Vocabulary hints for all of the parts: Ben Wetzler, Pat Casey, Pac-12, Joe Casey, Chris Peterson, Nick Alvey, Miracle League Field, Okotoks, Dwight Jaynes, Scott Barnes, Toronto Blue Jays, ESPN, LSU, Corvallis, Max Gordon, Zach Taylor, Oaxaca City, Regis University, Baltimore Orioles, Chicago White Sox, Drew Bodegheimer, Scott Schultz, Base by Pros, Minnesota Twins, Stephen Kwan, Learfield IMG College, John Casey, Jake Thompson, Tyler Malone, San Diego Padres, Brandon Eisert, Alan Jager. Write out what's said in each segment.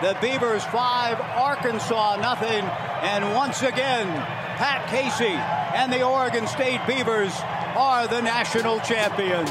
The Beavers 5, Arkansas 0. And once again, Pat Casey and the Oregon State Beavers are the national champions.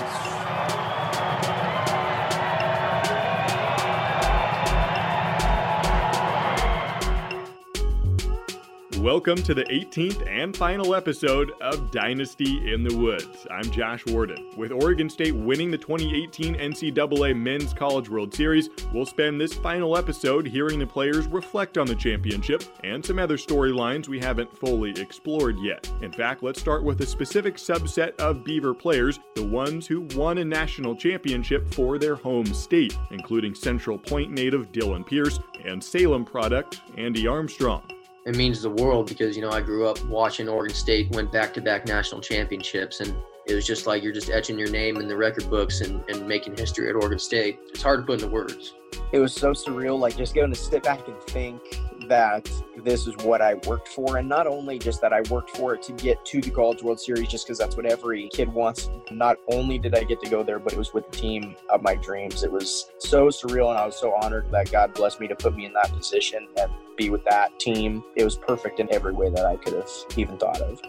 Welcome to the 18th and final episode of Dynasty in the Woods. I'm Josh Warden. With Oregon State winning the 2018 NCAA Men's College World Series, we'll spend this final episode hearing the players reflect on the championship and some other storylines we haven't fully explored yet. In fact, let's start with a specific subset of Beaver players, the ones who won a national championship for their home state, including Central Point native Dylan Pierce and Salem product Andy Armstrong. It means the world because, you know, I grew up watching Oregon State win back-to-back national championships, and it was just like you're just etching your name in the record books and making history at Oregon State. It's hard to put into words. It was so surreal, like just getting to sit back and think that this is what I worked for, and not only just that I worked for it to get to the College World Series just because that's what every kid wants. Not only did I get to go there, but it was with the team of my dreams. It was so surreal, and I was so honored that God blessed me to put me in that position and be with that team. It was perfect in every way that I could have even thought of.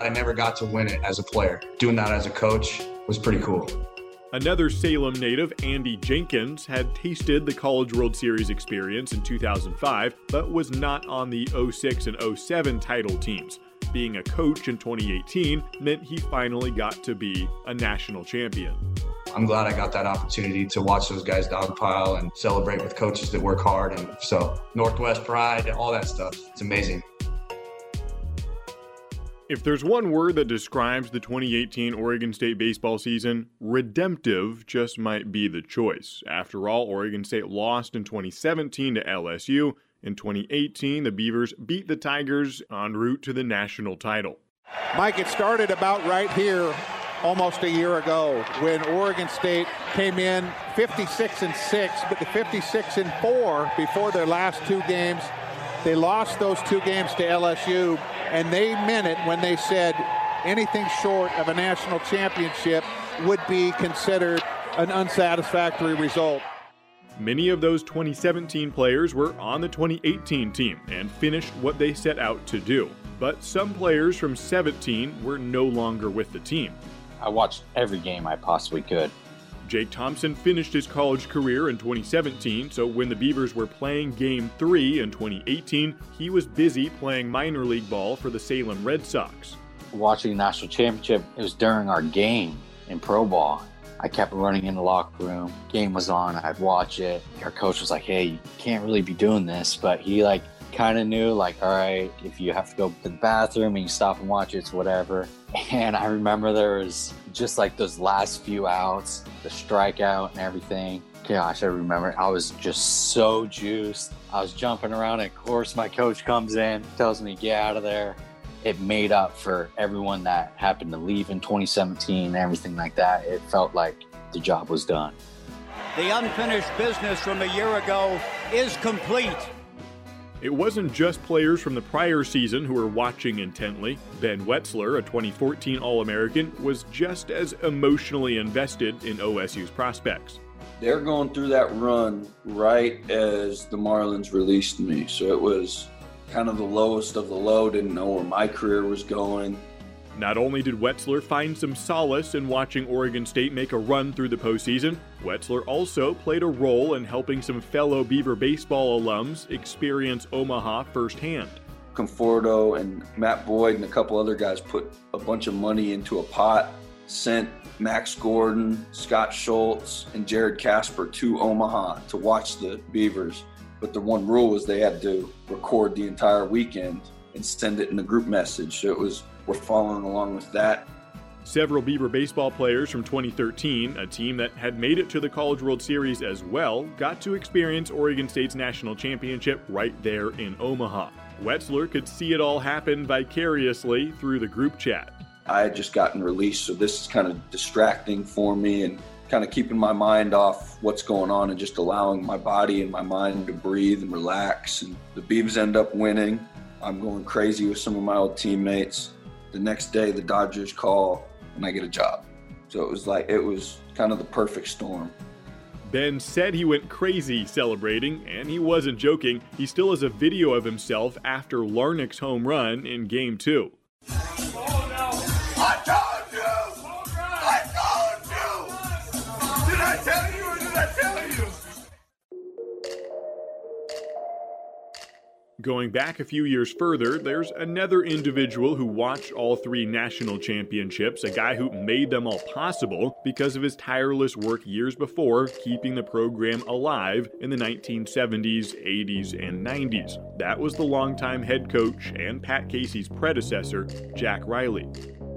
I never got to win it as a player. Doing that as a coach was pretty cool. Another Salem native, Andy Jenkins, had tasted the College World Series experience in 2005, but was not on the 06 and 07 title teams. Being a coach in 2018 meant he finally got to be a national champion. I'm glad I got that opportunity to watch those guys dogpile and celebrate with coaches that work hard. And so Northwest pride, all that stuff, it's amazing. If there's one word that describes the 2018 Oregon State baseball season, redemptive just might be the choice. After all, Oregon State lost in 2017 to LSU. In 2018, the Beavers beat the Tigers en route to the national title. Mike, it started about right here almost a year ago when Oregon State came in 56-6, but the 56-4 before their last two games. They lost those two games to LSU, and they meant it when they said anything short of a national championship would be considered an unsatisfactory result. Many of those 2017 players were on the 2018 team and finished what they set out to do. But some players from 17 were no longer with the team. I watched every game I possibly could. Jake Thompson finished his college career in 2017, so when the Beavers were playing Game 3 in 2018, he was busy playing minor league ball for the Salem Red Sox. Watching the national championship, it was during our game in pro ball. I kept running in the locker room. Game was on, I'd watch it. Our coach was like, hey, you can't really be doing this, but he like kind of knew, like, all right, if you have to go to the bathroom and you stop and watch it, it's whatever. And I remember there was just like those last few outs, the strikeout and everything. Gosh, I remember I was just so juiced. I was jumping around. Of course, my coach comes in, tells me, get out of there. It made up for everyone that happened to leave in 2017 and everything like that. It felt like the job was done. The unfinished business from a year ago is complete. It wasn't just players from the prior season who were watching intently. Ben Wetzler, a 2014 All-American, was just as emotionally invested in OSU's prospects. They're going through that run right as the Marlins released me. So it was kind of the lowest of the low, didn't know where my career was going. Not only did Wetzler find some solace in watching Oregon State make a run through the postseason, Wetzler also played a role in helping some fellow Beaver baseball alums experience Omaha firsthand. Conforto and Matt Boyd and a couple other guys put a bunch of money into a pot, sent Max Gordon, Scott Schultz, and Jared Casper to Omaha to watch the Beavers. But the one rule was they had to record the entire weekend and send it in the group message. So it was, we're following along with that. Several Beaver baseball players from 2013, a team that had made it to the College World Series as well, got to experience Oregon State's national championship right there in Omaha. Wetzler could see it all happen vicariously through the group chat. I had just gotten released, so this is kind of distracting for me and kind of keeping my mind off what's going on and just allowing my body and my mind to breathe and relax. And the Beavs end up winning. I'm going crazy with some of my old teammates. The next day, the Dodgers call, and I get a job. So it was kind of the perfect storm. Ben said he went crazy celebrating, and he wasn't joking. He still has a video of himself after Larnach's home run in Game 2. Going back a few years further, there's another individual who watched all three national championships, a guy who made them all possible because of his tireless work years before, keeping the program alive in the 1970s, 80s, and 90s. That was the longtime head coach and Pat Casey's predecessor, Jack Riley.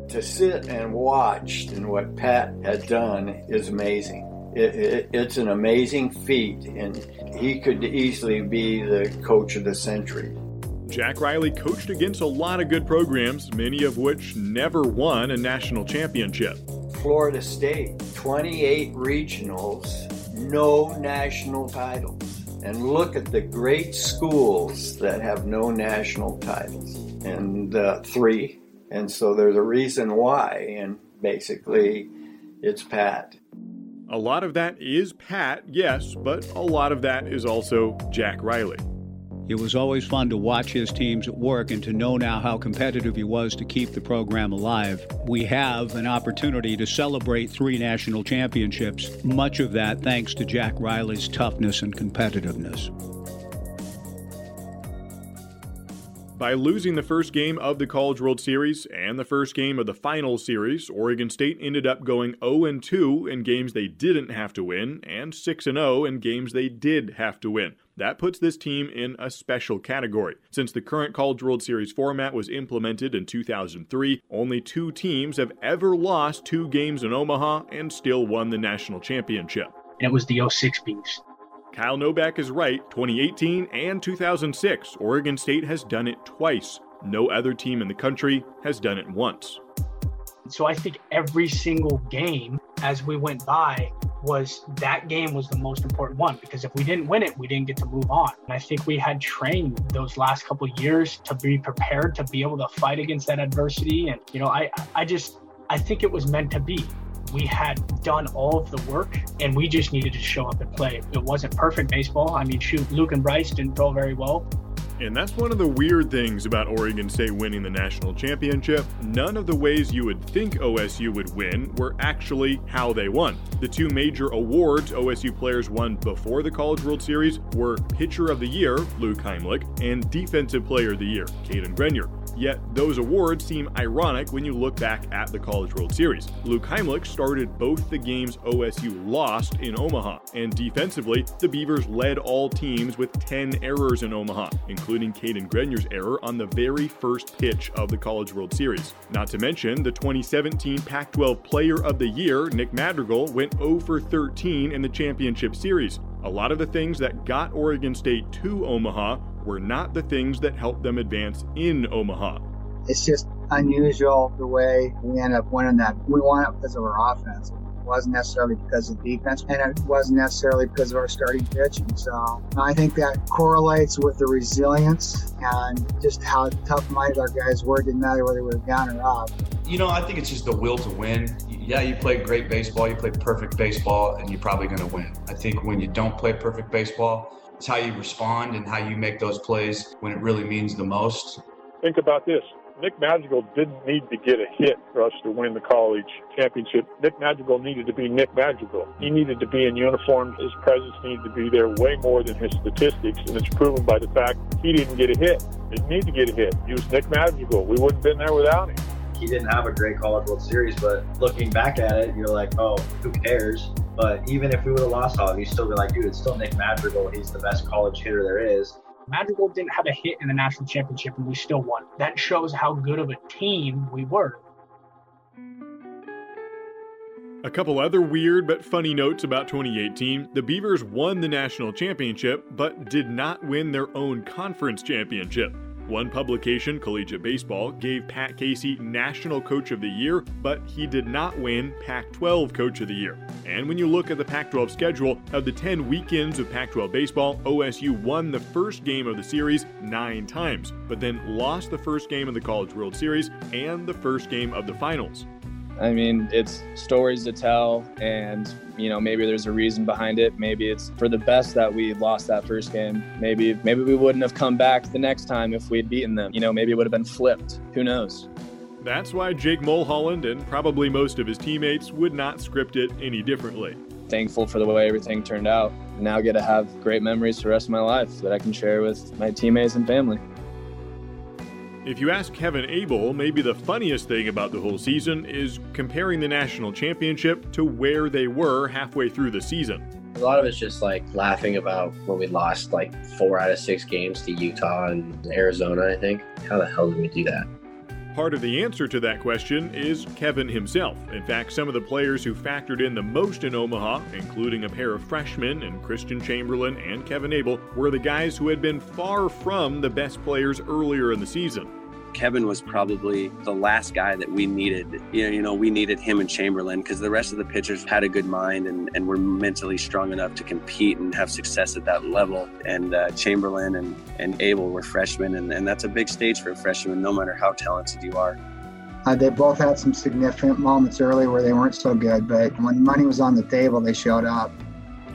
To sit and watch and what Pat had done is amazing. It's an amazing feat, and he could easily be the coach of the century. Jack Riley coached against a lot of good programs, many of which never won a national championship. Florida State, 28 regionals, no national titles. And look at the great schools that have no national titles, and three. And so there's a reason why, and basically it's Pat. A lot of that is Pat, yes, but a lot of that is also Jack Riley. It was always fun to watch his teams at work and to know now how competitive he was to keep the program alive. We have an opportunity to celebrate three national championships, much of that thanks to Jack Riley's toughness and competitiveness. By losing the first game of the College World Series and the first game of the final series, Oregon State ended up going 0-2 in games they didn't have to win and 6-0 in games they did have to win. That puts this team in a special category. Since the current College World Series format was implemented in 2003, only two teams have ever lost two games in Omaha and still won the national championship. It was the 06 Beavs. Kyle Novak is right. 2018 and 2006, Oregon State has done it twice. No other team in the country has done it once. So I think every single game as we went by was the most important one, because if we didn't win it, we didn't get to move on. And I think we had trained those last couple of years to be prepared to be able to fight against that adversity. And, you know, I think it was meant to be. We had done all of the work, and we just needed to show up and play. It wasn't perfect baseball. I mean, shoot, Luke and Bryce didn't throw very well. And that's one of the weird things about Oregon State winning the national championship. None of the ways you would think OSU would win were actually how they won. The two major awards OSU players won before the College World Series were Pitcher of the Year, Luke Heimlich, and Defensive Player of the Year, Caden Grenier. Yet those awards seem ironic when you look back at the College World Series. Luke Heimlich started both the games OSU lost in Omaha, and defensively, the Beavers led all teams with 10 errors in Omaha, including Caden Grenier's error on the very first pitch of the College World Series. Not to mention, the 2017 Pac-12 Player of the Year, Nick Madrigal, went 0-for-13 in the championship series. A lot of the things that got Oregon State to Omaha were not the things that helped them advance in Omaha. It's just unusual the way we end up winning that. We won it because of our offense. It wasn't necessarily because of defense, and it wasn't necessarily because of our starting pitching. So I think that correlates with the resilience and just how tough-minded our guys were. It didn't matter whether we were down or up. You know, I think it's just the will to win. Yeah, you play great baseball, you play perfect baseball, and you're probably going to win. I think when you don't play perfect baseball, it's how you respond and how you make those plays when it really means the most. Think about this. Nick Madrigal didn't need to get a hit for us to win the college championship. Nick Madrigal needed to be Nick Madrigal. He needed to be in uniform. His presence needed to be there way more than his statistics, and it's proven by the fact he didn't get a hit. He didn't need to get a hit. He was Nick Madrigal. We wouldn't have been there without him. He didn't have a great College World Series, but looking back at it, you're like, oh, who cares? But even if we would have lost all of it, you'd still be like, dude, it's still Nick Madrigal. He's the best college hitter there is. Madrigal didn't have a hit in the national championship, and we still won. That shows how good of a team we were. A couple other weird but funny notes about 2018. The Beavers won the national championship, but did not win their own conference championship. One publication, Collegiate Baseball, gave Pat Casey National Coach of the Year, but he did not win Pac-12 Coach of the Year. And when you look at the Pac-12 schedule, of the 10 weekends of Pac-12 baseball, OSU won the first game of the series 9 times, but then lost the first game of the College World Series and the first game of the finals. I mean, it's stories to tell, and, you know, maybe there's a reason behind it. Maybe it's for the best that we lost that first game. Maybe we wouldn't have come back the next time if we'd beaten them. You know, maybe it would have been flipped. Who knows? That's why Jake Mulholland and probably most of his teammates would not script it any differently. Thankful for the way everything turned out. Now get to have great memories for the rest of my life that I can share with my teammates and family. If you ask Kevin Abel, maybe the funniest thing about the whole season is comparing the national championship to where they were halfway through the season. A lot of it's just like laughing about when we lost like 4 out of 6 games to Utah and Arizona, I think. How the hell did we do that? Part of the answer to that question is Kevin himself. In fact, some of the players who factored in the most in Omaha, including a pair of freshmen and Christian Chamberlain and Kevin Abel, were the guys who had been far from the best players earlier in the season. Kevin was probably the last guy that we needed. You know, we needed him and Chamberlain because the rest of the pitchers had a good mind and were mentally strong enough to compete and have success at that level. And Chamberlain and Abel were freshmen, and that's a big stage for a freshman, no matter how talented you are. They both had some significant moments early where they weren't so good, but when money was on the table, they showed up.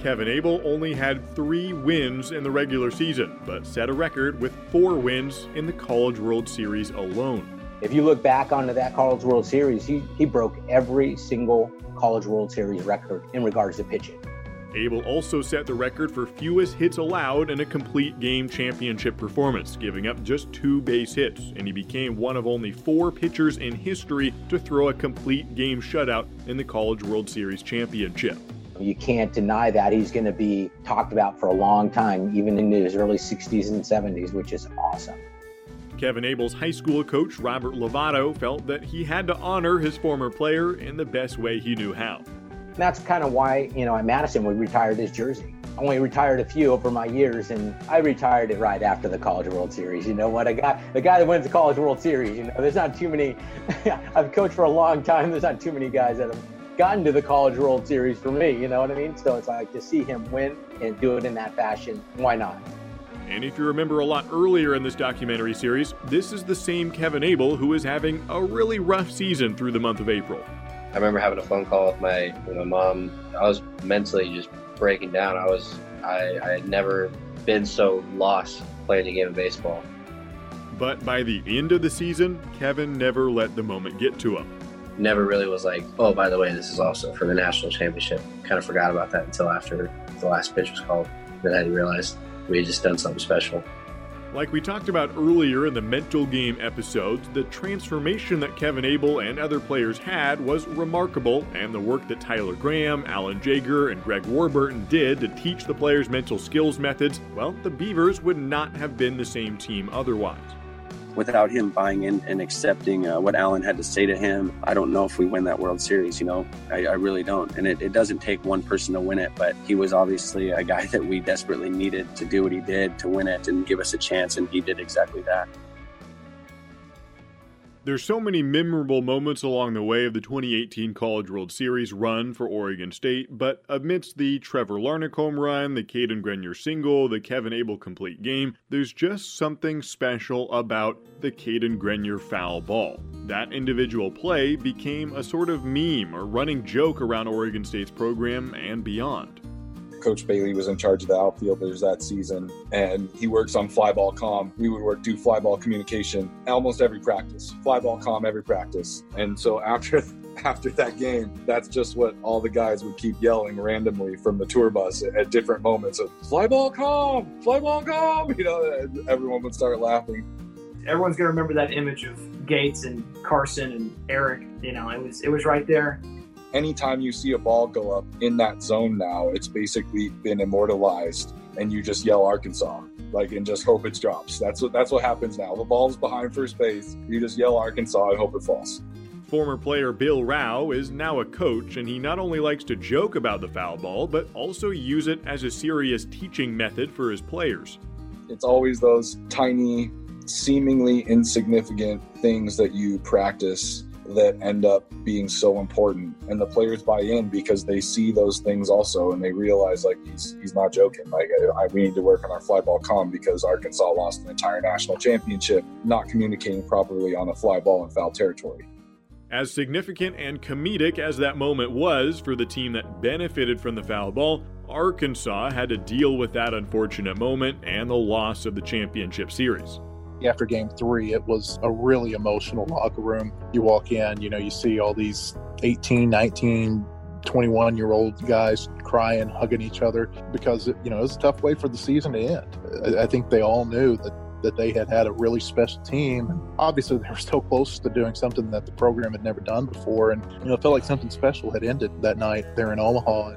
Kevin Abel only had 3 wins in the regular season, but set a record with 4 wins in the College World Series alone. If you look back onto that College World Series, he broke every single College World Series record in regards to pitching. Abel also set the record for fewest hits allowed in a complete game championship performance, giving up just 2 base hits, and he became one of only 4 pitchers in history to throw a complete game shutout in the College World Series championship. You can't deny that. He's going to be talked about for a long time, even in his early 60s and 70s, which is awesome. Kevin Abel's high school coach, Robert Lovato, felt that he had to honor his former player in the best way he knew how. That's kind of why, you know, at Madison, we retired his jersey. I only retired a few over my years, and I retired it right after the College World Series. You know what? The guy that wins the College World Series, you know, there's not too many. I've coached for a long time. There's not too many guys that have gotten to the College World Series for me, you know what I mean? So it's like to see him win and do it in that fashion, why not? And if you remember a lot earlier in this documentary series, this is the same Kevin Abel who is having a really rough season through the month of April. I remember having a phone call with my mom. I was mentally just breaking down. I had never been so lost playing a game of baseball. But by the end of the season, Kevin never let the moment get to him. Never really was like, oh, by the way, this is also for the national championship. Kind of forgot about that until after the last pitch was called. Then I realized we had just done something special. Like we talked about earlier in the mental game episodes, the transformation that Kevin Abel and other players had was remarkable, and the work that Tyler Graham, Alan Jager, and Greg Warburton did to teach the players mental skills methods, well, the Beavers would not have been the same team otherwise. Without him buying in and accepting what Alan had to say to him, I don't know if we win that World Series, you know, I really don't. And it doesn't take one person to win it, but he was obviously a guy that we desperately needed to do what he did to win it and give us a chance, and he did exactly that. There's so many memorable moments along the way of the 2018 College World Series run for Oregon State, but amidst the Trevor Larnach home run, the Caden Grenier single, the Kevin Abel complete game, there's just something special about the Caden Grenier foul ball. That individual play became a sort of meme or running joke around Oregon State's program and beyond. Coach Bailey was in charge of the outfielders that season, and he works on fly ball comm. We would do fly ball communication almost every practice, fly ball comm every practice. And so after that game, that's just what all the guys would keep yelling randomly from the tour bus at different moments of fly ball comm, you know, and everyone would start laughing. Everyone's going to remember that image of Gates and Carson and Eric, you know, it was right there. Anytime you see a ball go up in that zone now, it's basically been immortalized, and you just yell Arkansas, like, and just hope it drops. That's what happens now. The ball's behind first base, you just yell Arkansas and hope it falls. Former player Bill Rao is now a coach, and he not only likes to joke about the foul ball, but also use it as a serious teaching method for his players. It's always those tiny, seemingly insignificant things that you practice that end up being so important, and the players buy in because they see those things also, and they realize, like, he's not joking. Like, we need to work on our fly ball comm because Arkansas lost an entire national championship not communicating properly on a fly ball in foul territory. As significant and comedic as that moment was for the team that benefited from the foul ball, Arkansas had to deal with that unfortunate moment and the loss of the championship series. After game three, it was a really emotional locker room. You walk in, you see all these 18, 19, 21-year-old guys crying, hugging each other because, it was a tough way for the season to end. I think they all knew that they had a really special team. And obviously, they were so close to doing something that the program had never done before. And, it felt like something special had ended that night there in Omaha.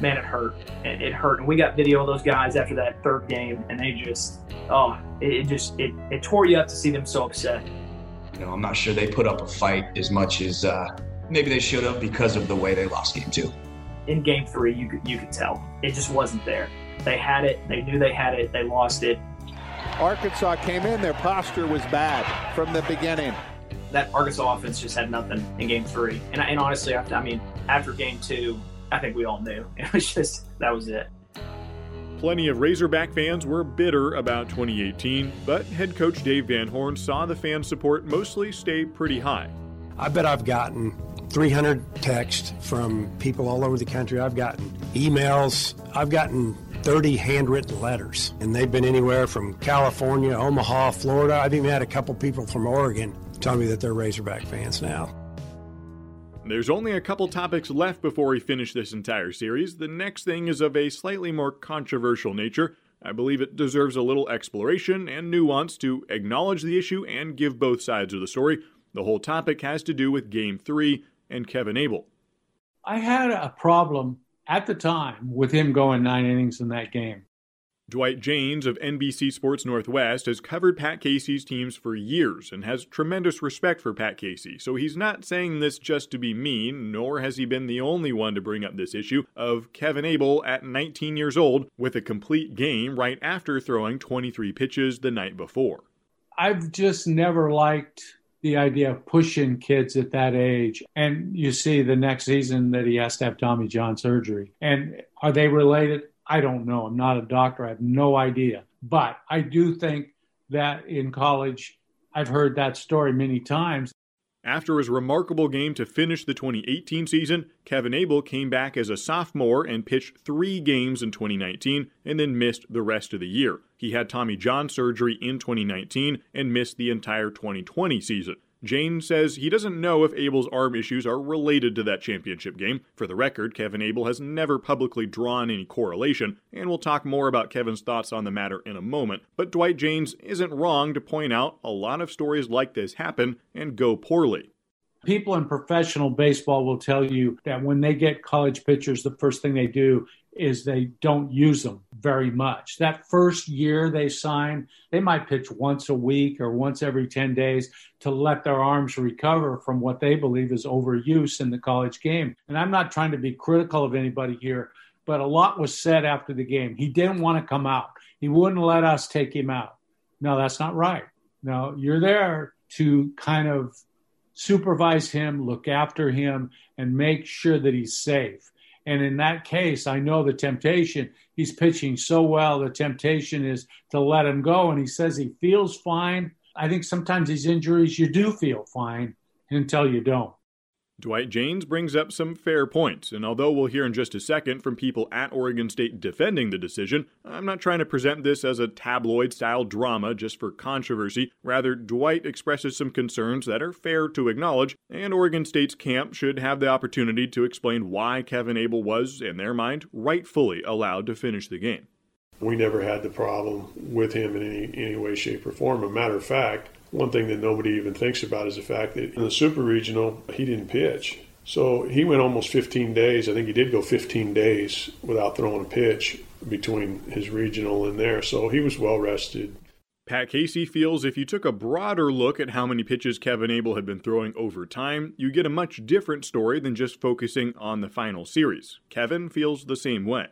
Man, it hurt. It hurt. And we got video of those guys after that third game, and they just, it tore you up to see them so upset. I'm not sure they put up a fight as much as maybe they should have because of the way they lost game two. In game three, you could tell. It just wasn't there. They had it. They knew they had it. They lost it. Arkansas came in, their posture was bad from the beginning. That Arkansas offense just had nothing in game three. And honestly, after game two, I think we all knew. It was just, that was it. Plenty of Razorback fans were bitter about 2018, but head coach Dave Van Horn saw the fan support mostly stay pretty high. I bet I've gotten 300 texts from people all over the country. I've gotten emails. I've gotten 30 handwritten letters, and they've been anywhere from California, Omaha, Florida. I've even had a couple people from Oregon tell me that they're Razorback fans now. There's only a couple topics left before we finish this entire series. The next thing is of a slightly more controversial nature. I believe it deserves a little exploration and nuance to acknowledge the issue and give both sides of the story. The whole topic has to do with Game 3 and Kevin Abel. I had a problem at the time with him going 9 innings in that game. Dwight Jaynes of NBC Sports Northwest has covered Pat Casey's teams for years and has tremendous respect for Pat Casey, so he's not saying this just to be mean, nor has he been the only one to bring up this issue of Kevin Abel at 19 years old with a complete game right after throwing 23 pitches the night before. I've just never liked the idea of pushing kids at that age. And you see the next season that he has to have Tommy John surgery. And are they related? I don't know. I'm not a doctor. I have no idea. But I do think that in college, I've heard that story many times. After his remarkable game to finish the 2018 season, Kevin Abel came back as a sophomore and pitched 3 games in 2019 and then missed the rest of the year. He had Tommy John surgery in 2019 and missed the entire 2020 season. Jane says he doesn't know if Abel's arm issues are related to that championship game. For the record, Kevin Abel has never publicly drawn any correlation, and we'll talk more about Kevin's thoughts on the matter in a moment. But Dwight Jaynes isn't wrong to point out a lot of stories like this happen and go poorly. People in professional baseball will tell you that when they get college pitchers, the first thing they do is they don't use them very much. That first year they sign, they might pitch once a week or once every 10 days to let their arms recover from what they believe is overuse in the college game. And I'm not trying to be critical of anybody here, but a lot was said after the game. He didn't want to come out. He wouldn't let us take him out. No, that's not right. No, you're there to kind of supervise him, look after him, and make sure that he's safe. And in that case, I know the temptation, he's pitching so well, the temptation is to let him go. And he says he feels fine. I think sometimes these injuries, you do feel fine until you don't. Dwight Jaynes brings up some fair points. And although we'll hear in just a second from people at Oregon State defending the decision, I'm not trying to present this as a tabloid-style drama just for controversy. Rather, Dwight expresses some concerns that are fair to acknowledge, and Oregon State's camp should have the opportunity to explain why Kevin Abel was, in their mind, rightfully allowed to finish the game. We never had the problem with him in any way, shape, or form. A matter of fact, one thing that nobody even thinks about is the fact that in the Super Regional, he didn't pitch. So he went almost 15 days. I think he did go 15 days without throwing a pitch between his regional and there. So he was well rested. Pat Casey feels if you took a broader look at how many pitches Kevin Abel had been throwing over time, you get a much different story than just focusing on the final series. Kevin feels the same way.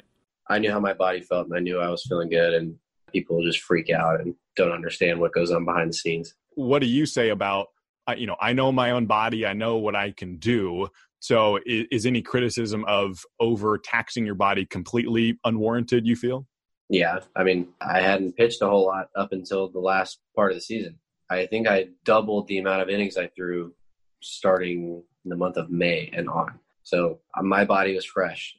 I knew how my body felt, and I knew I was feeling good, and people just freak out and don't understand what goes on behind the scenes. What do you say about, I know my own body, I know what I can do. So is any criticism of overtaxing your body completely unwarranted, you feel? Yeah. I hadn't pitched a whole lot up until the last part of the season. I think I doubled the amount of innings I threw starting in the month of May and on. So my body was fresh.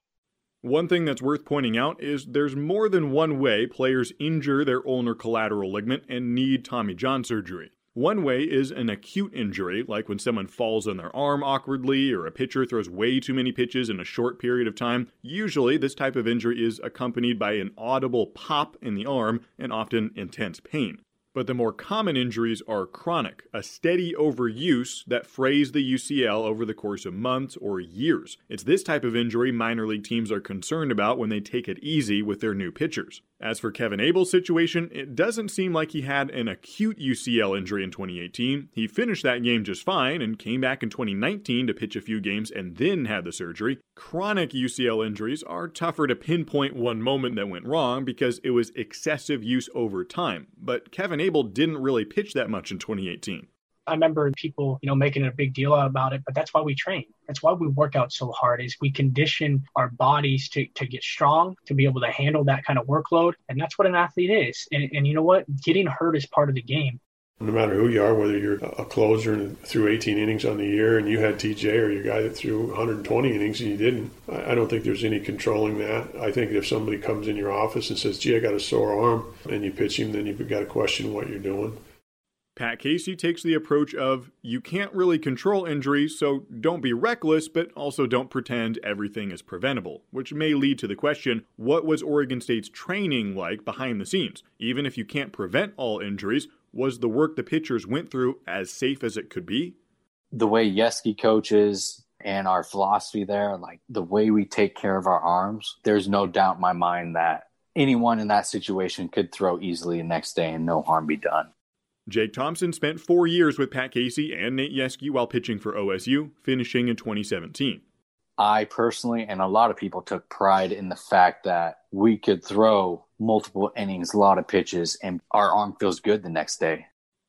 One thing that's worth pointing out is there's more than one way players injure their ulnar collateral ligament and need Tommy John surgery. One way is an acute injury, like when someone falls on their arm awkwardly or a pitcher throws way too many pitches in a short period of time. Usually, this type of injury is accompanied by an audible pop in the arm and often intense pain. But the more common injuries are chronic, a steady overuse that frays the UCL over the course of months or years. It's this type of injury minor league teams are concerned about when they take it easy with their new pitchers. As for Kevin Abel's situation, it doesn't seem like he had an acute UCL injury in 2018. He finished that game just fine and came back in 2019 to pitch a few games and then had the surgery. Chronic UCL injuries are tougher to pinpoint one moment that went wrong because it was excessive use over time. But Kevin Abel didn't really pitch that much in 2018. I remember people, making a big deal about it, but that's why we train. That's why we work out so hard, is we condition our bodies to get strong, to be able to handle that kind of workload. And that's what an athlete is. And you know what? Getting hurt is part of the game. No matter who you are, whether you're a closer and threw 18 innings on the year and you had TJ, or your guy that threw 120 innings and you didn't, I don't think there's any controlling that. I think if somebody comes in your office and says, gee, I got a sore arm, and you pitch him, then you've got to question what you're doing. Pat Casey takes the approach of, you can't really control injuries, so don't be reckless, but also don't pretend everything is preventable, which may lead to the question, what was Oregon State's training like behind the scenes? Even if you can't prevent all injuries, was the work the pitchers went through as safe as it could be? The way Yeske coaches and our philosophy there, like the way we take care of our arms, there's no doubt in my mind that anyone in that situation could throw easily the next day and no harm be done. Jake Thompson spent 4 years with Pat Casey and Nate Yeske while pitching for OSU, finishing in 2017. I personally, and a lot of people, took pride in the fact that we could throw multiple innings, a lot of pitches, and our arm feels good the next day.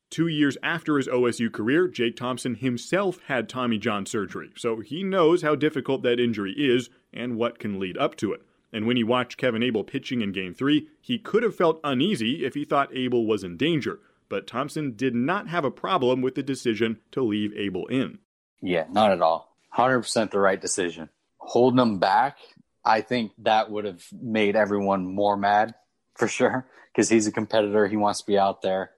2 years after his OSU career, Jake Thompson himself had Tommy John surgery, so he knows how difficult that injury is and what can lead up to it. And when he watched Kevin Abel pitching in Game 3, he could have felt uneasy if he thought Abel was in danger. But Thompson did not have a problem with the decision to leave Abel in. Yeah, not at all. 100% the right decision. Holding him back, I think that would have made everyone more mad, for sure, because he's a competitor. He wants to be out there.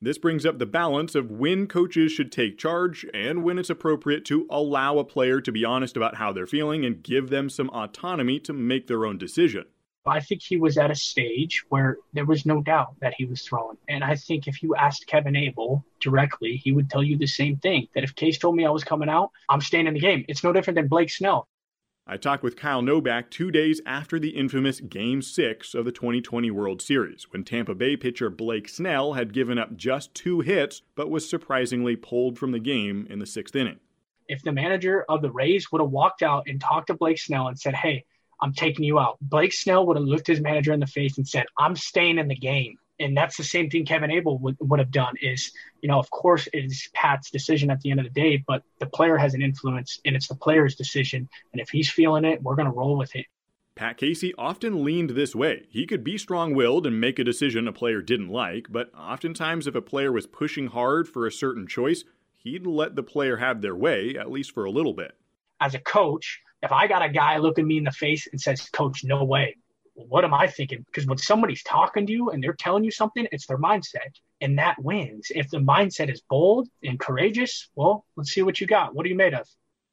This brings up the balance of when coaches should take charge and when it's appropriate to allow a player to be honest about how they're feeling and give them some autonomy to make their own decision. I think he was at a stage where there was no doubt that he was throwing. And I think if you asked Kevin Abel directly, he would tell you the same thing, that if Case told me I was coming out, I'm staying in the game. It's no different than Blake Snell. I talked with Kyle Novak 2 days after the infamous Game 6 of the 2020 World Series, when Tampa Bay pitcher Blake Snell had given up just 2 hits, but was surprisingly pulled from the game in the 6th inning. If the manager of the Rays would have walked out and talked to Blake Snell and said, hey, I'm taking you out, Blake Snell would have looked his manager in the face and said, I'm staying in the game. And that's the same thing Kevin Abel would have done is, of course it is Pat's decision at the end of the day, but the player has an influence and it's the player's decision. And if he's feeling it, we're going to roll with it. Pat Casey often leaned this way. He could be strong-willed and make a decision a player didn't like, but oftentimes if a player was pushing hard for a certain choice, he'd let the player have their way, at least for a little bit. As a coach, if I got a guy looking me in the face and says, coach, no way, what am I thinking? Because when somebody's talking to you and they're telling you something, it's their mindset, and that wins. If the mindset is bold and courageous, well, let's see what you got. What are you made of?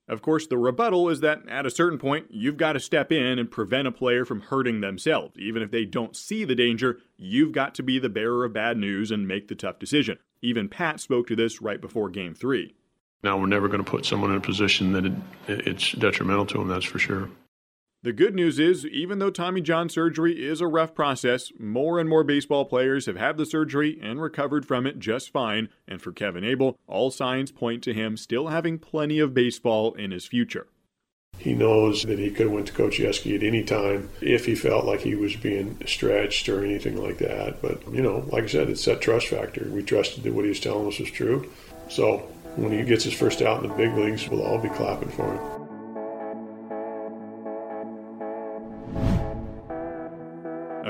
Of course, the rebuttal is that at a certain point, you've got to step in and prevent a player from hurting themselves. Even if they don't see the danger, you've got to be the bearer of bad news and make the tough decision. Even Pat spoke to this right before Game 3. Now we're never going to put someone in a position that it's detrimental to them, that's for sure. The good news is, even though Tommy John surgery is a rough process, more and more baseball players have had the surgery and recovered from it just fine. And for Kevin Abel, all signs point to him still having plenty of baseball in his future. He knows that he could have went to Coach Yeske at any time if he felt like he was being stretched or anything like that. But, like I said, it's that trust factor. We trusted that what he was telling us was true. So when he gets his first out in the big leagues, we'll all be clapping for him.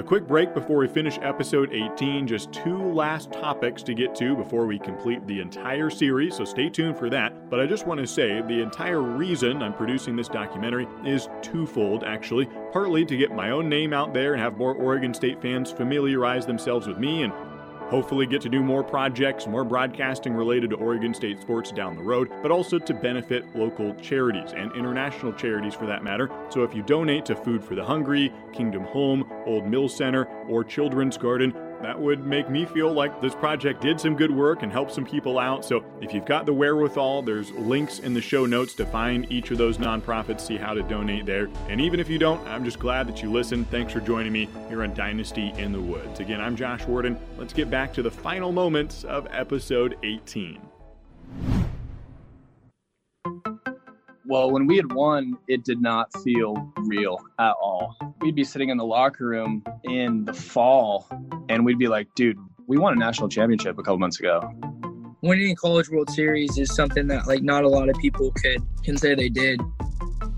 quick break before we finish episode 18. Just two last topics to get to before we complete the entire series, so stay tuned for that. But I just want to say the entire reason I'm producing this documentary is twofold, actually. Partly to get my own name out there and have more Oregon State fans familiarize themselves with me, and hopefully get to do more projects, more broadcasting related to Oregon State sports down the road, but also to benefit local charities and international charities for that matter. So if you donate to Food for the Hungry, Kingdom Home, Old Mill Center, or Children's Garden, that would make me feel like this project did some good work and helped some people out. So if you've got the wherewithal, there's links in the show notes to find each of those nonprofits, see how to donate there. And even if you don't, I'm just glad that you listened. Thanks for joining me here on Dynasty in the Woods. Again, I'm Josh Warden. Let's get back to the final moments of episode 18. Well, when we had won, it did not feel real at all. We'd be sitting in the locker room in the fall, and we'd be like, dude, we won a national championship a couple months ago. Winning a College World Series is something that, like, not a lot of people can say they did.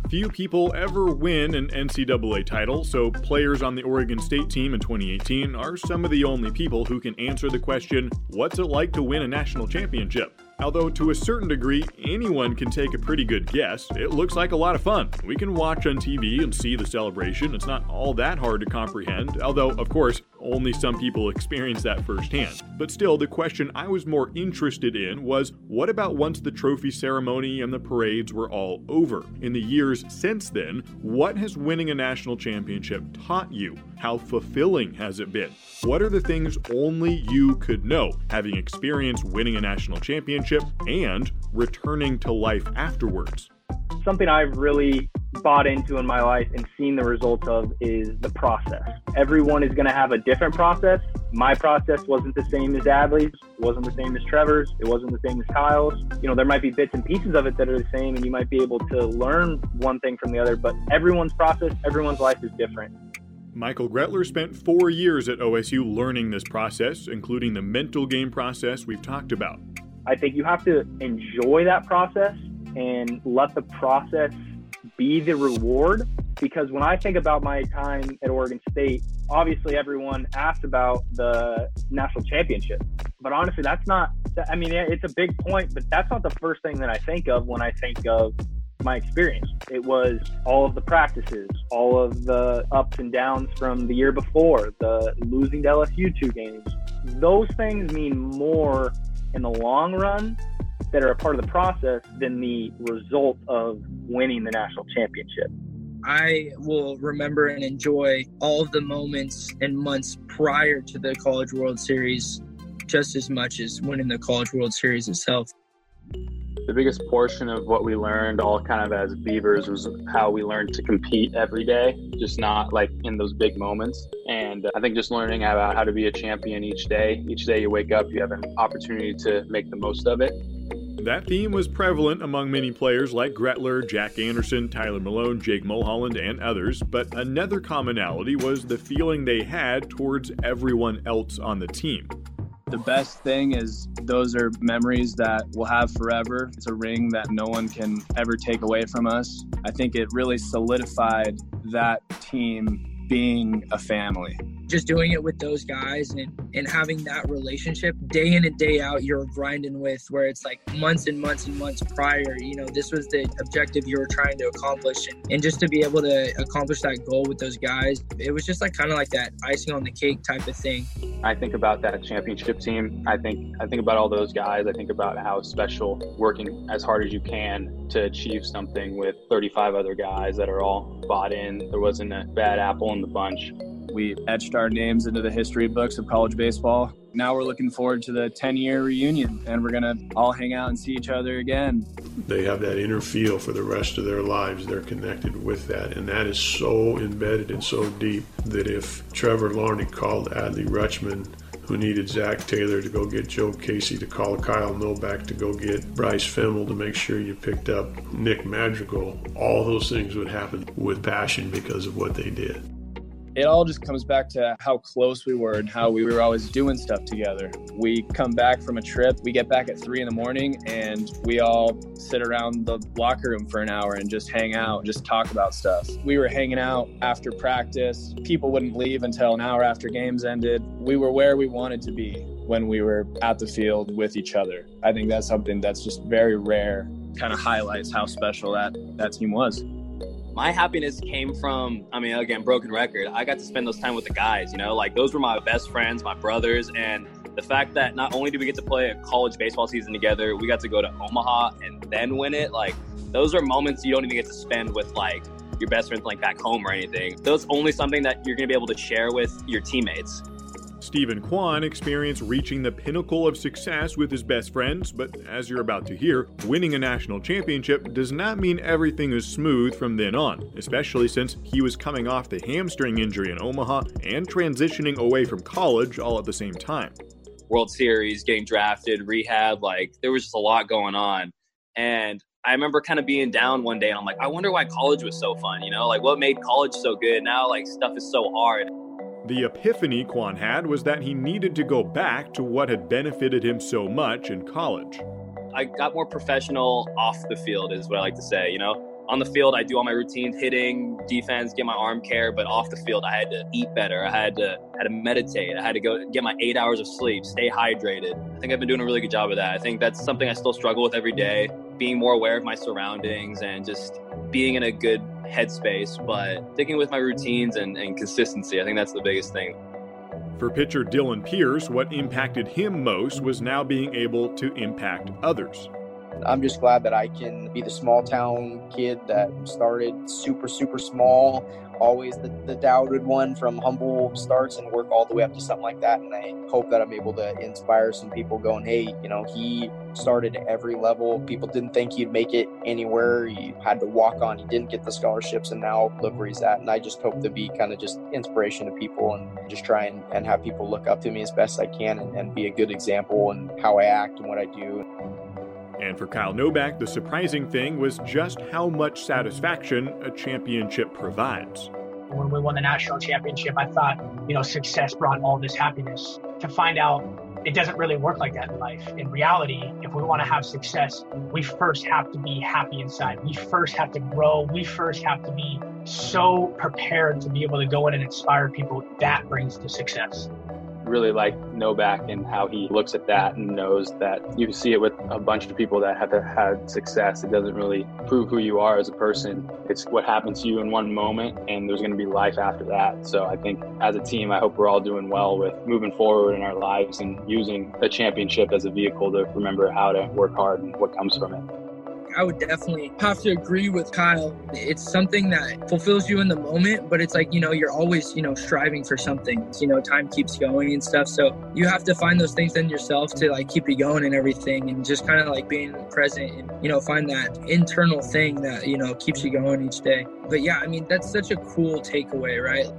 Few people ever win an NCAA title, so players on the Oregon State team in 2018 are some of the only people who can answer the question, what's it like to win a national championship? Although to a certain degree, anyone can take a pretty good guess. It looks like a lot of fun. We can watch on TV and see the celebration. It's not all that hard to comprehend, although, of course, only some people experience that firsthand. But still, the question I was more interested in was, what about once the trophy ceremony and the parades were all over? In the years since then, what has winning a national championship taught you? How fulfilling has it been? What are the things only you could know, having experienced winning a national championship and returning to life afterwards? Something I've really bought into in my life and seen the results of is the process. Everyone is going to have a different process. My process wasn't the same as Adley's, wasn't the same as Trevor's, it wasn't the same as Kyle's. You know, there might be bits and pieces of it that are the same, and you might be able to learn one thing from the other, but everyone's process, everyone's life is different. Michael Gretler spent 4 years at OSU learning this process, including the mental game process we've talked about. I think you have to enjoy that process and let the process be the reward. Because when I think about my time at Oregon State, obviously everyone asked about the national championship. But honestly, that's not, I mean, it's a big point, but that's not the first thing that I think of when I think of my experience. It was all of the practices, all of the ups and downs from the year before, the losing to LSU 2 games. Those things mean more in the long run that are a part of the process than the result of winning the national championship. I will remember and enjoy all of the moments and months prior to the College World Series just as much as winning the College World Series itself. The biggest portion of what we learned all kind of as Beavers was how we learned to compete every day, just not like in those big moments. And I think just learning about how to be a champion each day. Each day you wake up, you have an opportunity to make the most of it. That theme was prevalent among many players like Gretler, Jack Anderson, Tyler Malone, Jake Mulholland, and others, but another commonality was the feeling they had towards everyone else on the team. The best thing is those are memories that we'll have forever. It's a ring that no one can ever take away from us. I think it really solidified that team being a family. Just doing it with those guys and having that relationship day in and day out you're grinding with, where it's like months and months and months prior, you know, this was the objective you were trying to accomplish. And just to be able to accomplish that goal with those guys, it was just like kind of like that icing on the cake type of thing. I think about that championship team. I think about all those guys. I think about how special working as hard as you can to achieve something with 35 other guys that are all bought in. There wasn't a bad apple in the bunch. We etched our names into the history books of college baseball. Now we're looking forward to the 10-year reunion, and we're going to all hang out and see each other again. They have that inner feel for the rest of their lives. They're connected with that, and that is so embedded and so deep that if Trevor Larnach called Adley Rutschman, who needed Zach Taylor to go get Joe Casey, to call Kyle Novak to go get Bryce Femmel, to make sure you picked up Nick Madrigal, all those things would happen with passion because of what they did. It all just comes back to how close we were and how we were always doing stuff together. We come back from a trip, we get back at 3 a.m, and we all sit around the locker room for an hour and just hang out, just talk about stuff. We were hanging out after practice. People wouldn't leave until an hour after games ended. We were where we wanted to be when we were at the field with each other. I think that's something that's just very rare, kind of highlights how special that team was. My happiness came from, again, broken record. I got to spend those time with the guys, those were my best friends, my brothers. And the fact that not only did we get to play a college baseball season together, we got to go to Omaha and then win it. Those are moments you don't even get to spend with your best friends back home or anything. Those only something that you're going to be able to share with your teammates. Stephen Kwan experienced reaching the pinnacle of success with his best friends, but as you're about to hear, winning a national championship does not mean everything is smooth from then on, especially since he was coming off the hamstring injury in Omaha and transitioning away from college all at the same time. World Series, getting drafted, rehab, there was just a lot going on. And I remember kind of being down one day and I'm I wonder why college was so fun, what made college so good? Now stuff is so hard. The epiphany Kwan had was that he needed to go back to what had benefited him so much in college. I got more professional off the field is what I like to say, On the field, I do all my routines, hitting, defense, get my arm care, but off the field, I had to eat better. I had to meditate. I had to go get my 8 hours of sleep, stay hydrated. I think I've been doing a really good job of that. I think that's something I still struggle with every day, being more aware of my surroundings and just being in a good headspace, but sticking with my routines and consistency. I think that's the biggest thing. For pitcher Dylan Pierce, what impacted him most was now being able to impact others. I'm just glad that I can be the small town kid that started super, super small, always the doubted one from humble starts and work all the way up to something like that. And I hope that I'm able to inspire some people going, hey, he started at every level. People didn't think he'd make it anywhere. He had to walk on. He didn't get the scholarships and now look where he's at. And I just hope to be kind of just inspiration to people and just try and have people look up to me as best I can and be a good example in how I act and what I do. And for Kyle Novak, the surprising thing was just how much satisfaction a championship provides. When we won the national championship, I thought, success brought all this happiness. To find out it doesn't really work like that in life. In reality, if we want to have success, we first have to be happy inside. We first have to grow. We first have to be so prepared to be able to go in and inspire people. That brings the success. Really like Novak and how he looks at that and knows that you see it with a bunch of people that have had success. It doesn't really prove who you are as a person. It's what happens to you in one moment, and there's going to be life after that. So I think as a team, I hope we're all doing well with moving forward in our lives and using a championship as a vehicle to remember how to work hard and what comes from it. I would definitely have to agree with Kyle. It's something that fulfills you in the moment, but it's you're always, striving for something. It's, time keeps going and stuff. So you have to find those things in yourself to keep you going and everything, and just kind of being present and, find that internal thing that, keeps you going each day. But yeah, that's such a cool takeaway, right?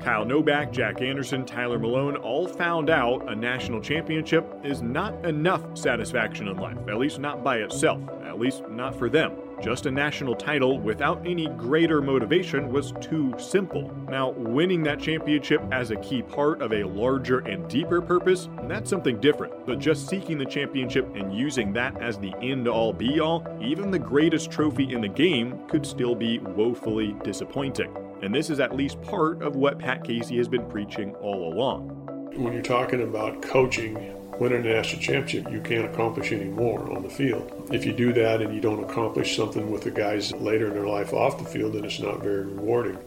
Kyle Novak, Jack Anderson, Tyler Malone all found out a national championship is not enough satisfaction in life, at least not by itself, at least not for them. Just a national title without any greater motivation was too simple. Now, winning that championship as a key part of a larger and deeper purpose, that's something different. But just seeking the championship and using that as the end-all be-all, even the greatest trophy in the game could still be woefully disappointing. And this is at least part of what Pat Casey has been preaching all along. When you're talking about coaching, winning a national championship, you can't accomplish any more on the field. If you do that and you don't accomplish something with the guys later in their life off the field, then it's not very rewarding.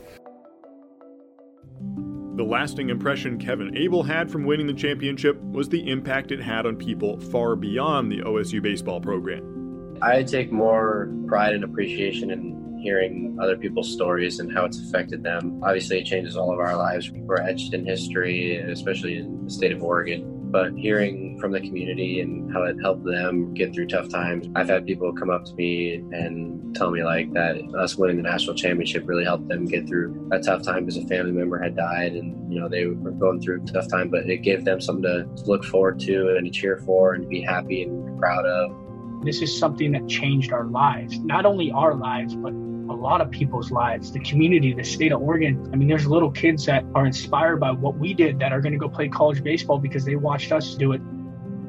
The lasting impression Kevin Abel had from winning the championship was the impact it had on people far beyond the OSU baseball program. I take more pride and appreciation in hearing other people's stories and how it's affected them. Obviously, it changes all of our lives. We're etched in history, especially in the state of Oregon. But hearing from the community and how it helped them get through tough times, I've had people come up to me and tell me that us winning the national championship really helped them get through a tough time because a family member had died and they were going through a tough time, but it gave them something to look forward to and to cheer for and to be happy and proud of. This is something that changed our lives, not only our lives, but a a lot of people's lives, the community, the state of Oregon. I mean, there's little kids that are inspired by what we did that are going to go play college baseball because they watched us do it.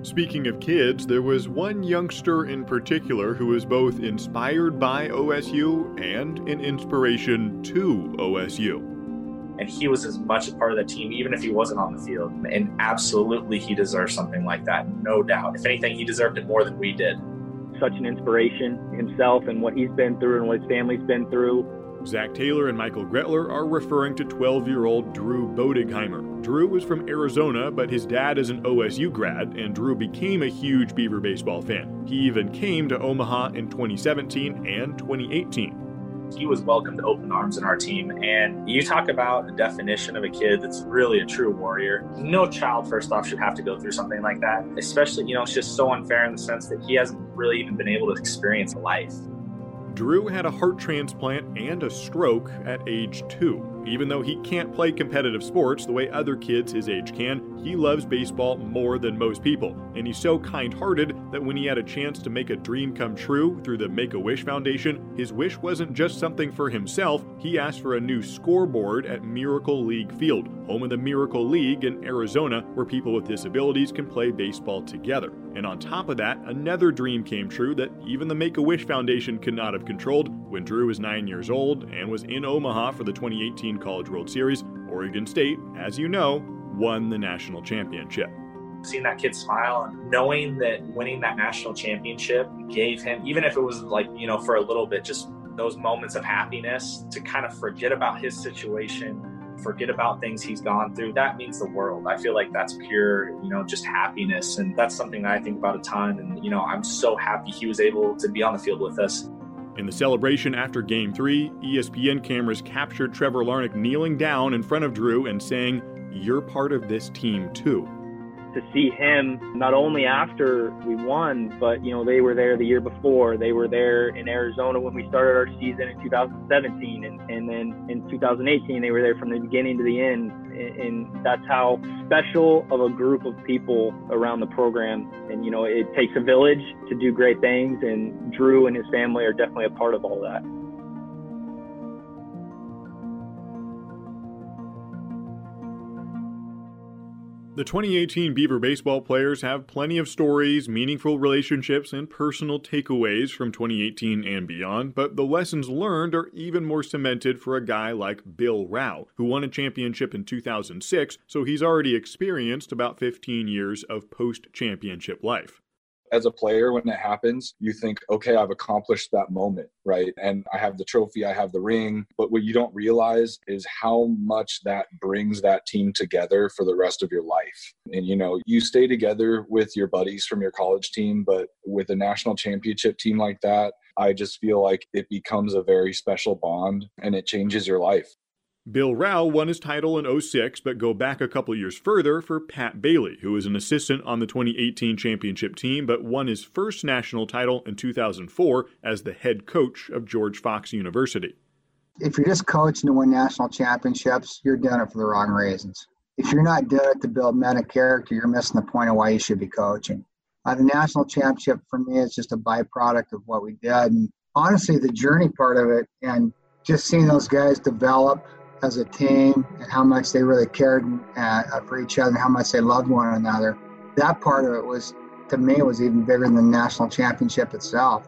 Speaking of kids, there was one youngster in particular who was both inspired by OSU and an inspiration to OSU. And he was as much a part of the team, even if he wasn't on the field. And absolutely, he deserved something like that, no doubt. If anything, he deserved it more than we did. Such an inspiration himself and what he's been through and what his family's been through. Zach Taylor and Michael Gretler are referring to 12-year-old Drew Bodegheimer. Drew is from Arizona, but his dad is an OSU grad, and Drew became a huge Beaver baseball fan. He even came to Omaha in 2017 and 2018. He was welcomed to open arms in our team, and you talk about the definition of a kid that's really a true warrior. No child, first off, should have to go through something like that, especially, you know, it's just so unfair in the sense that he hasn't really even been able to experience life. Drew had a heart transplant and a stroke at age 2. Even though he can't play competitive sports the way other kids his age can, he loves baseball more than most people. And he's so kind-hearted that when he had a chance to make a dream come true through the Make-A-Wish Foundation, his wish wasn't just something for himself. He asked for a new scoreboard at Miracle League Field, home of the Miracle League in Arizona, where people with disabilities can play baseball together. And on top of that, another dream came true that even the Make-A-Wish Foundation could not have controlled. When Drew was 9 years old and was in Omaha for the 2018 College World Series, Oregon State, as you know, won the national championship. Seeing that kid smile and knowing that winning that national championship gave him, even if it was like, you know, for a little bit, just those moments of happiness to kind of forget about his situation, forget about things he's gone through, that means the world. I feel like that's pure, you know, just happiness. And that's something that I think about a ton. And, you know, I'm so happy he was able to be on the field with us. In the celebration after Game 3, ESPN cameras captured Trevor Larnach kneeling down in front of Drew and saying, "You're part of this team too." To see him, not only after we won, but, you know, they were there the year before. They were there in Arizona when we started our season in 2017. And then in 2018, they were there from the beginning to the end. And that's how special of a group of people around the program. And, you know, it takes a village to do great things. And Drew and his family are definitely a part of all that. The 2018 Beaver baseball players have plenty of stories, meaningful relationships, and personal takeaways from 2018 and beyond, but the lessons learned are even more cemented for a guy like Bill Rao, who won a championship in 2006, so he's already experienced about 15 years of post-championship life. As a player, when it happens, you think, okay, I've accomplished that moment, right? And I have the trophy, I have the ring. But what you don't realize is how much that brings that team together for the rest of your life. And, you know, you stay together with your buddies from your college team, but with a national championship team like that, I just feel like it becomes a very special bond and it changes your life. Bill Rao won his title in 2006, but go back a couple years further for Pat Bailey, who was an assistant on the 2018 championship team, but won his first national title in 2004 as the head coach of George Fox University. If you're just coaching to win national championships, you're doing it for the wrong reasons. If you're not doing it to build men of character, you're missing the point of why you should be coaching. The national championship for me is just a byproduct of what we did. And honestly, the journey part of it and just seeing those guys develop as a team and how much they really cared for each other and how much they loved one another. That part of it was, to me, was even bigger than the national championship itself.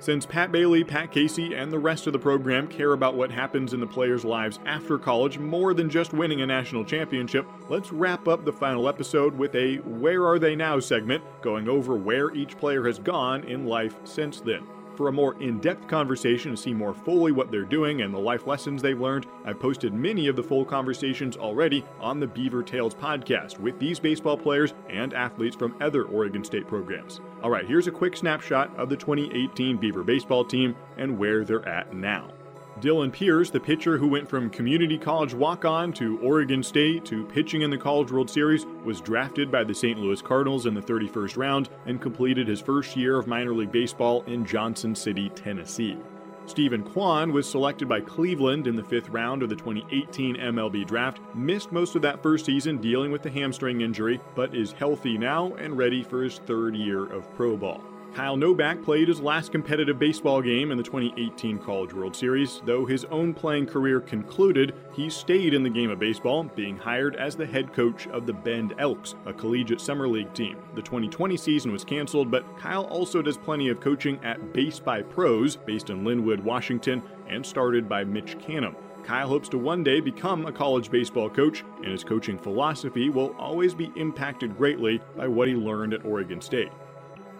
Since Pat Bailey, Pat Casey, and the rest of the program care about what happens in the players' lives after college more than just winning a national championship, let's wrap up the final episode with a Where Are They Now segment, going over where each player has gone in life since then. For a more in-depth conversation to see more fully what they're doing and the life lessons they've learned, I've posted many of the full conversations already on the Beaver Tales podcast with these baseball players and athletes from other Oregon State programs. All right, here's a quick snapshot of the 2018 Beaver baseball team and where they're at now. Dylan Pierce, the pitcher who went from community college walk-on to Oregon State to pitching in the College World Series, was drafted by the St. Louis Cardinals in the 31st round and completed his first year of minor league baseball in Johnson City, Tennessee. Stephen Kwan was selected by Cleveland in the 5th round of the 2018 MLB draft, missed most of that first season dealing with the hamstring injury, but is healthy now and ready for his 3rd year of pro ball. Kyle Novak played his last competitive baseball game in the 2018 College World Series. Though his own playing career concluded, he stayed in the game of baseball, being hired as the head coach of the Bend Elks, a collegiate summer league team. The 2020 season was canceled, but Kyle also does plenty of coaching at Base by Pros, based in Lynnwood, Washington, and started by Mitch Canham. Kyle hopes to one day become a college baseball coach, and his coaching philosophy will always be impacted greatly by what he learned at Oregon State.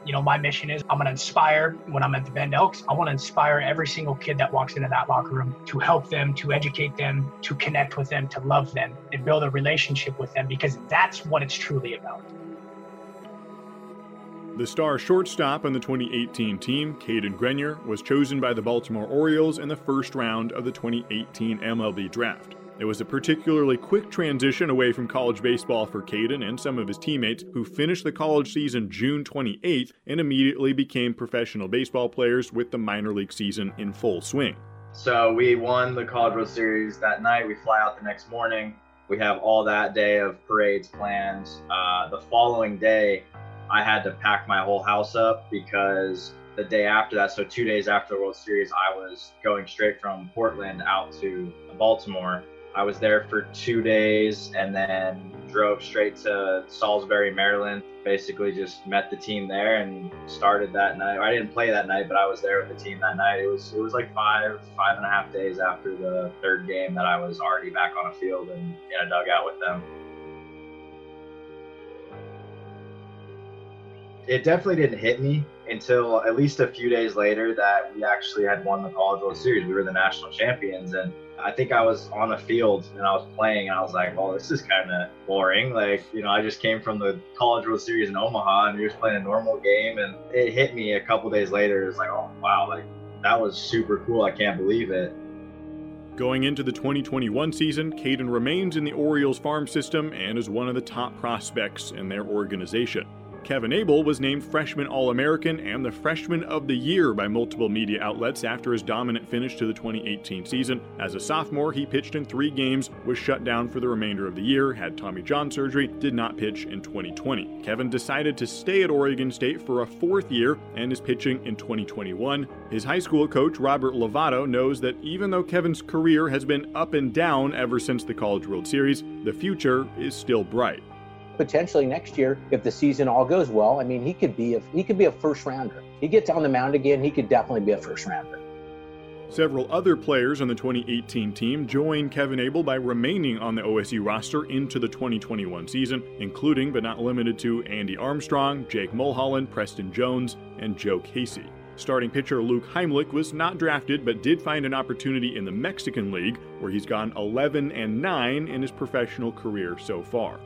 You know, my mission is I'm going to inspire. When I'm at the Bend Elks, I want to inspire every single kid that walks into that locker room, to help them, to educate them, to connect with them, to love them, and build a relationship with them, because that's what it's truly about. The star shortstop on the 2018 team, Caden Grenier, was chosen by the Baltimore Orioles in the first round of the 2018 MLB Draft. It was a particularly quick transition away from college baseball for Caden and some of his teammates, who finished the college season June 28th and immediately became professional baseball players with the minor league season in full swing. So we won the College World Series that night. We fly out the next morning. We have all that day of parades planned. The following day, I had to pack my whole house up, because the day after that, so 2 days after the World Series, I was going straight from Portland out to Baltimore. I was there for 2 days and then drove straight to Salisbury, Maryland. Basically just met the team there and started that night. I didn't play that night, but I was there with the team that night. It was like five and a half days after the third game that I was already back on a field and in a dugout with them. It definitely didn't hit me until at least a few days later that we actually had won the College World Series. We were the national champions, and I think I was on the field and I was playing, and I was like, well, this is kind of boring. Like, you know, I just came from the College World Series in Omaha and we were just playing a normal game, and it hit me a couple days later. It was like, oh, wow, like that was super cool. I can't believe it. Going into the 2021 season, Caden remains in the Orioles farm system and is one of the top prospects in their organization. Kevin Abel was named Freshman All-American and the Freshman of the Year by multiple media outlets after his dominant finish to the 2018 season. As a sophomore, he pitched in 3 games, was shut down for the remainder of the year, had Tommy John surgery, did not pitch in 2020. Kevin decided to stay at Oregon State for a 4th year and is pitching in 2021. His high school coach, Robert Lovato, knows that even though Kevin's career has been up and down ever since the College World Series, the future is still bright. Potentially next year, if the season all goes well, I mean, he could be a first rounder. He gets on the mound again, he could definitely be a first rounder. Several other players on the 2018 team joined Kevin Abel by remaining on the OSU roster into the 2021 season, including but not limited to Andy Armstrong, Jake Mulholland, Preston Jones, and Joe Casey. Starting pitcher Luke Heimlich was not drafted, but did find an opportunity in the Mexican League, where he's gone 11-9 in his professional career so far.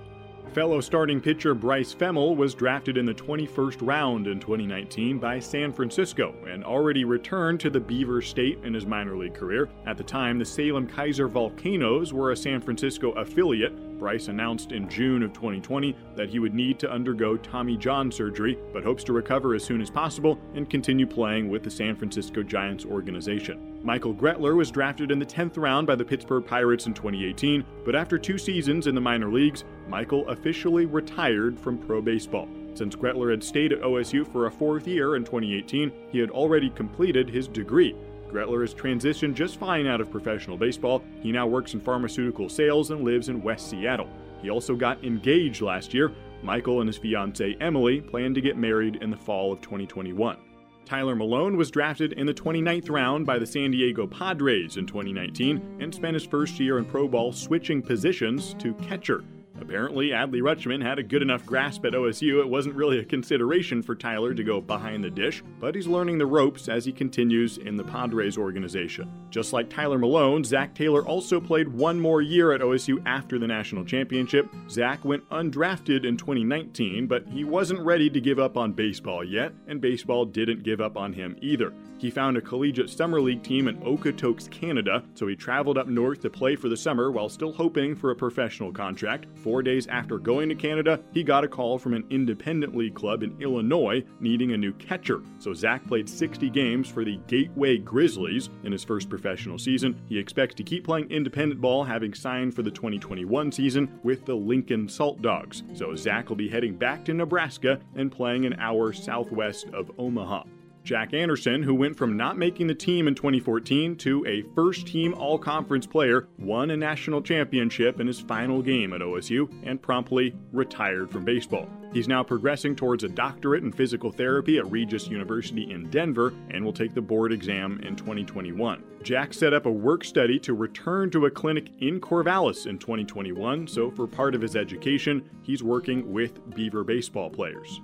Fellow starting pitcher Bryce Femmel was drafted in the 21st round in 2019 by San Francisco and already returned to the Beaver State in his minor league career. At the time, the Salem Kaiser Volcanoes were a San Francisco affiliate. Bryce announced in June of 2020 that he would need to undergo Tommy John surgery, but hopes to recover as soon as possible and continue playing with the San Francisco Giants organization. Michael Gretler was drafted in the 10th round by the Pittsburgh Pirates in 2018, but after 2 seasons in the minor leagues, Michael officially retired from pro baseball. Since Gretler had stayed at OSU for a 4th year in 2018, he had already completed his degree. Gretler has transitioned just fine out of professional baseball. He now works in pharmaceutical sales and lives in West Seattle. He also got engaged last year. Michael and his fiancée, Emily, plan to get married in the fall of 2021. Tyler Malone was drafted in the 29th round by the San Diego Padres in 2019 and spent his 1st year in pro ball switching positions to catcher. Apparently, Adley Rutschman had a good enough grasp at OSU it wasn't really a consideration for Tyler to go behind the dish, but he's learning the ropes as he continues in the Padres organization. Just like Tyler Malone, Zach Taylor also played 1 more year at OSU after the national championship. Zach went undrafted in 2019, but he wasn't ready to give up on baseball yet, and baseball didn't give up on him either. He found a collegiate summer league team in Okotoks, Canada, so he traveled up north to play for the summer while still hoping for a professional contract. 4 days after going to Canada, he got a call from an independent league club in Illinois needing a new catcher. So Zach played 60 games for the Gateway Grizzlies in his first professional season. He expects to keep playing independent ball, having signed for the 2021 season with the Lincoln Salt Dogs. So Zach will be heading back to Nebraska and playing an hour southwest of Omaha. Jack Anderson, who went from not making the team in 2014 to a first-team all-conference player, won a national championship in his final game at OSU and promptly retired from baseball. He's now progressing towards a doctorate in physical therapy at Regis University in Denver and will take the board exam in 2021. Jack set up a work study to return to a clinic in Corvallis in 2021, so for part of his education, he's working with Beaver baseball players.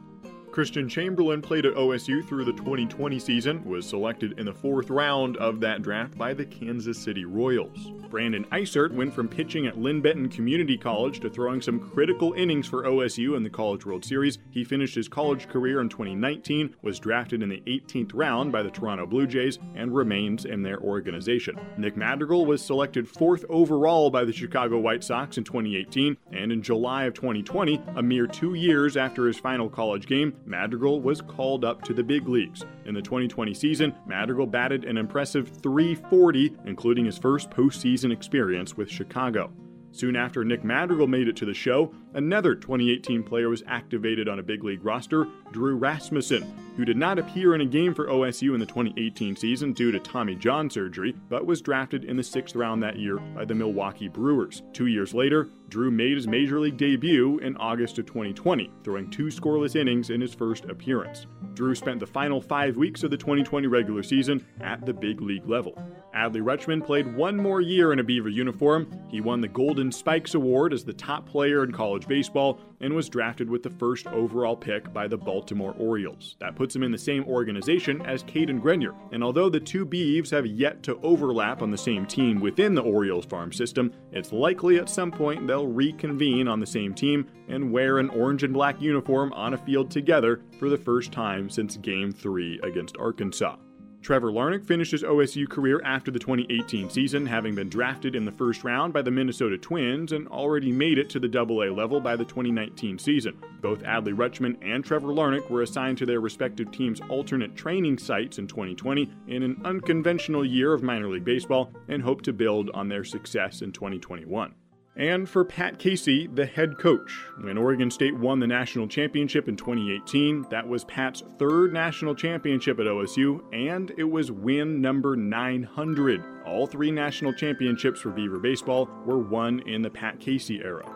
Christian Chamberlain played at OSU through the 2020 season, was selected in the 4th round of that draft by the Kansas City Royals. Brandon Eisert went from pitching at Lynn-Benton Community College to throwing some critical innings for OSU in the College World Series. He finished his college career in 2019, was drafted in the 18th round by the Toronto Blue Jays, and remains in their organization. Nick Madrigal was selected 4th overall by the Chicago White Sox in 2018, and in July of 2020, a mere 2 years after his final college game, Madrigal was called up to the big leagues. In the 2020 season, Madrigal batted an impressive .340, including his first postseason experience with Chicago. Soon after Nick Madrigal made it to the show, another 2018 player was activated on a big league roster, Drew Rasmussen, who did not appear in a game for OSU in the 2018 season due to Tommy John surgery, but was drafted in the 6th round that year by the Milwaukee Brewers. 2 years later, Drew made his major league debut in August of 2020, throwing 2 scoreless innings in his first appearance. Drew spent the final 5 weeks of the 2020 regular season at the big league level. Adley Rutschman played 1 more year in a Beaver uniform. He won the Golden Spikes Award as the top player in college baseball and was drafted with the 1st overall pick by the Baltimore Orioles. That puts him in the same organization as Caden Grenier, and although the two Beavs have yet to overlap on the same team within the Orioles farm system, it's likely at some point they'll reconvene on the same team and wear an orange and black uniform on a field together for the first time since Game 3 against Arkansas. Trevor Larnach finished his OSU career after the 2018 season, having been drafted in the 1st round by the Minnesota Twins and already made it to the AA level by the 2019 season. Both Adley Rutschman and Trevor Larnach were assigned to their respective teams' alternate training sites in 2020 in an unconventional year of minor league baseball and hope to build on their success in 2021. And for Pat Casey, the head coach. When Oregon State won the national championship in 2018, that was Pat's 3rd national championship at OSU, and it was win number 900. All 3 national championships for Beaver baseball were won in the Pat Casey era.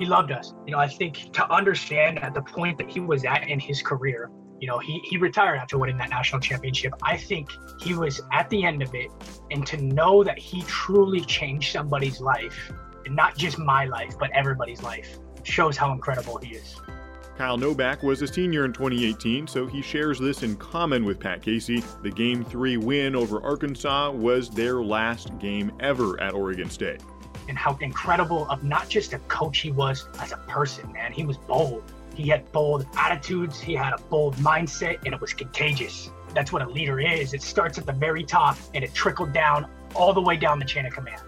He loved us. I think to understand at the point that he was at in his career, he retired after winning that national championship. I think he was at the end of it, and to know that he truly changed somebody's life, and not just my life, but everybody's life, shows how incredible he is. Kyle Novak was a senior in 2018, so he shares this in common with Pat Casey. The Game 3 win over Arkansas was their last game ever at Oregon State. And how incredible of not just a coach he was as a person, man. He was bold. He had bold attitudes. He had a bold mindset, and it was contagious. That's what a leader is. It starts at the very top, and it trickled down all the way down the chain of command.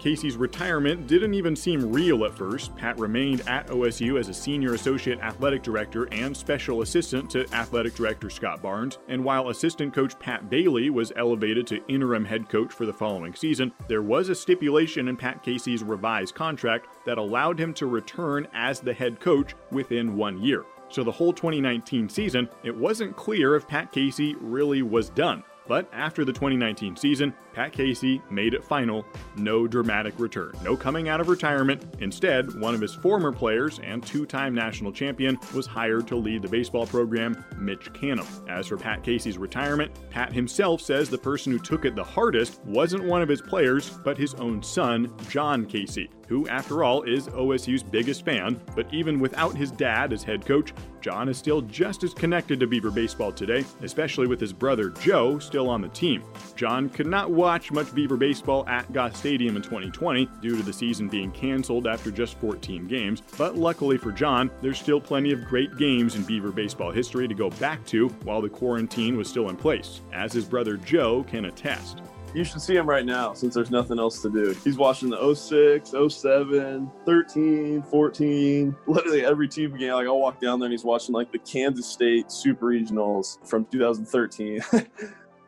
Casey's retirement didn't even seem real at first. Pat remained at OSU as a senior associate athletic director and special assistant to athletic director Scott Barnes, and while assistant coach Pat Bailey was elevated to interim head coach for the following season, there was a stipulation in Pat Casey's revised contract that allowed him to return as the head coach within 1 year. So the whole 2019 season, it wasn't clear if Pat Casey really was done. But after the 2019 season, Pat Casey made it final. No dramatic return, no coming out of retirement. Instead, one of his former players and 2-time national champion was hired to lead the baseball program, Mitch Canham. As for Pat Casey's retirement, Pat himself says the person who took it the hardest wasn't one of his players, but his own son, John Casey, who after all is OSU's biggest fan. But even without his dad as head coach, John is still just as connected to Beaver baseball today, especially with his brother Joe still on the team. John could not watch much Beaver baseball at Goss Stadium in 2020 due to the season being canceled after just 14 games, but luckily for John, there's still plenty of great games in Beaver baseball history to go back to while the quarantine was still in place, as his brother Joe can attest. You should see him right now since there's nothing else to do. He's watching the 06, 07, 13, 14, literally every TV game. Like, I'll walk down there and he's watching like the Kansas State Super Regionals from 2013.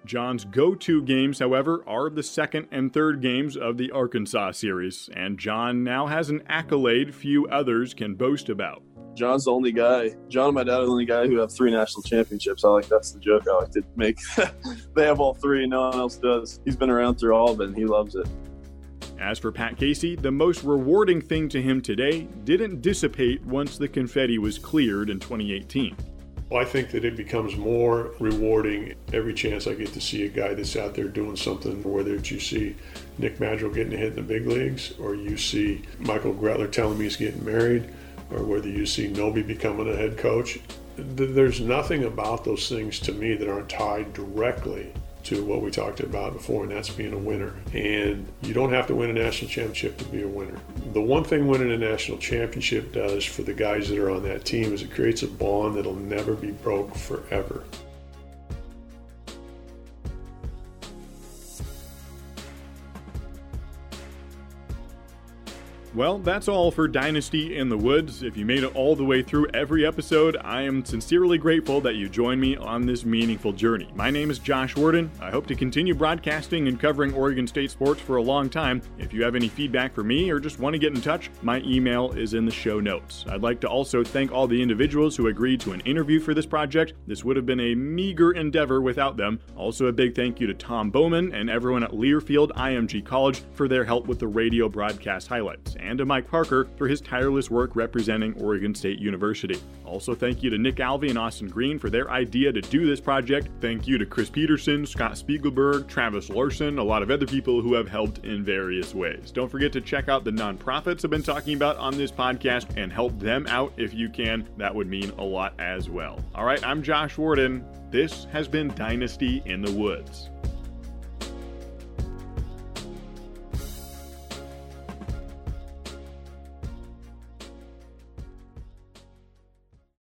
John's go-to games, however, are the second and third games of the Arkansas series, and John now has an accolade few others can boast about. John's the only guy, John and my dad are the only guy who have three national championships. That's the joke I like to make. They have all three, no one else does. He's been around through all of it, and he loves it. As for Pat Casey, the most rewarding thing to him today didn't dissipate once the confetti was cleared in 2018. Well, I think that it becomes more rewarding every chance I get to see a guy that's out there doing something, whether it's you see Nick Madrigal getting a hit in the big leagues, or you see Michael Gretler telling me he's getting married, or whether you see Noby becoming a head coach. There's nothing about those things to me that aren't tied directly to what we talked about before, and that's being a winner. And you don't have to win a national championship to be a winner. The one thing winning a national championship does for the guys that are on that team is it creates a bond that'll never be broke forever. Well, that's all for Dynasty in the Woods. If you made it all the way through every episode, I am sincerely grateful that you joined me on this meaningful journey. My name is Josh Warden. I hope to continue broadcasting and covering Oregon State sports for a long time. If you have any feedback for me or just want to get in touch, my email is in the show notes. I'd like to also thank all the individuals who agreed to an interview for this project. This would have been a meager endeavor without them. Also, a big thank you to Tom Bowman and everyone at Learfield IMG College for their help with the radio broadcast highlights, and to Mike Parker for his tireless work representing Oregon State University. Also, thank you to Nick Alvey and Austin Green for their idea to do this project. Thank you to Chris Peterson, Scott Spiegelberg, Travis Larson, a lot of other people who have helped in various ways. Don't forget to check out the nonprofits I've been talking about on this podcast and help them out if you can. That would mean a lot as well. All right, I'm Josh Warden. This has been Dynasty in the Woods.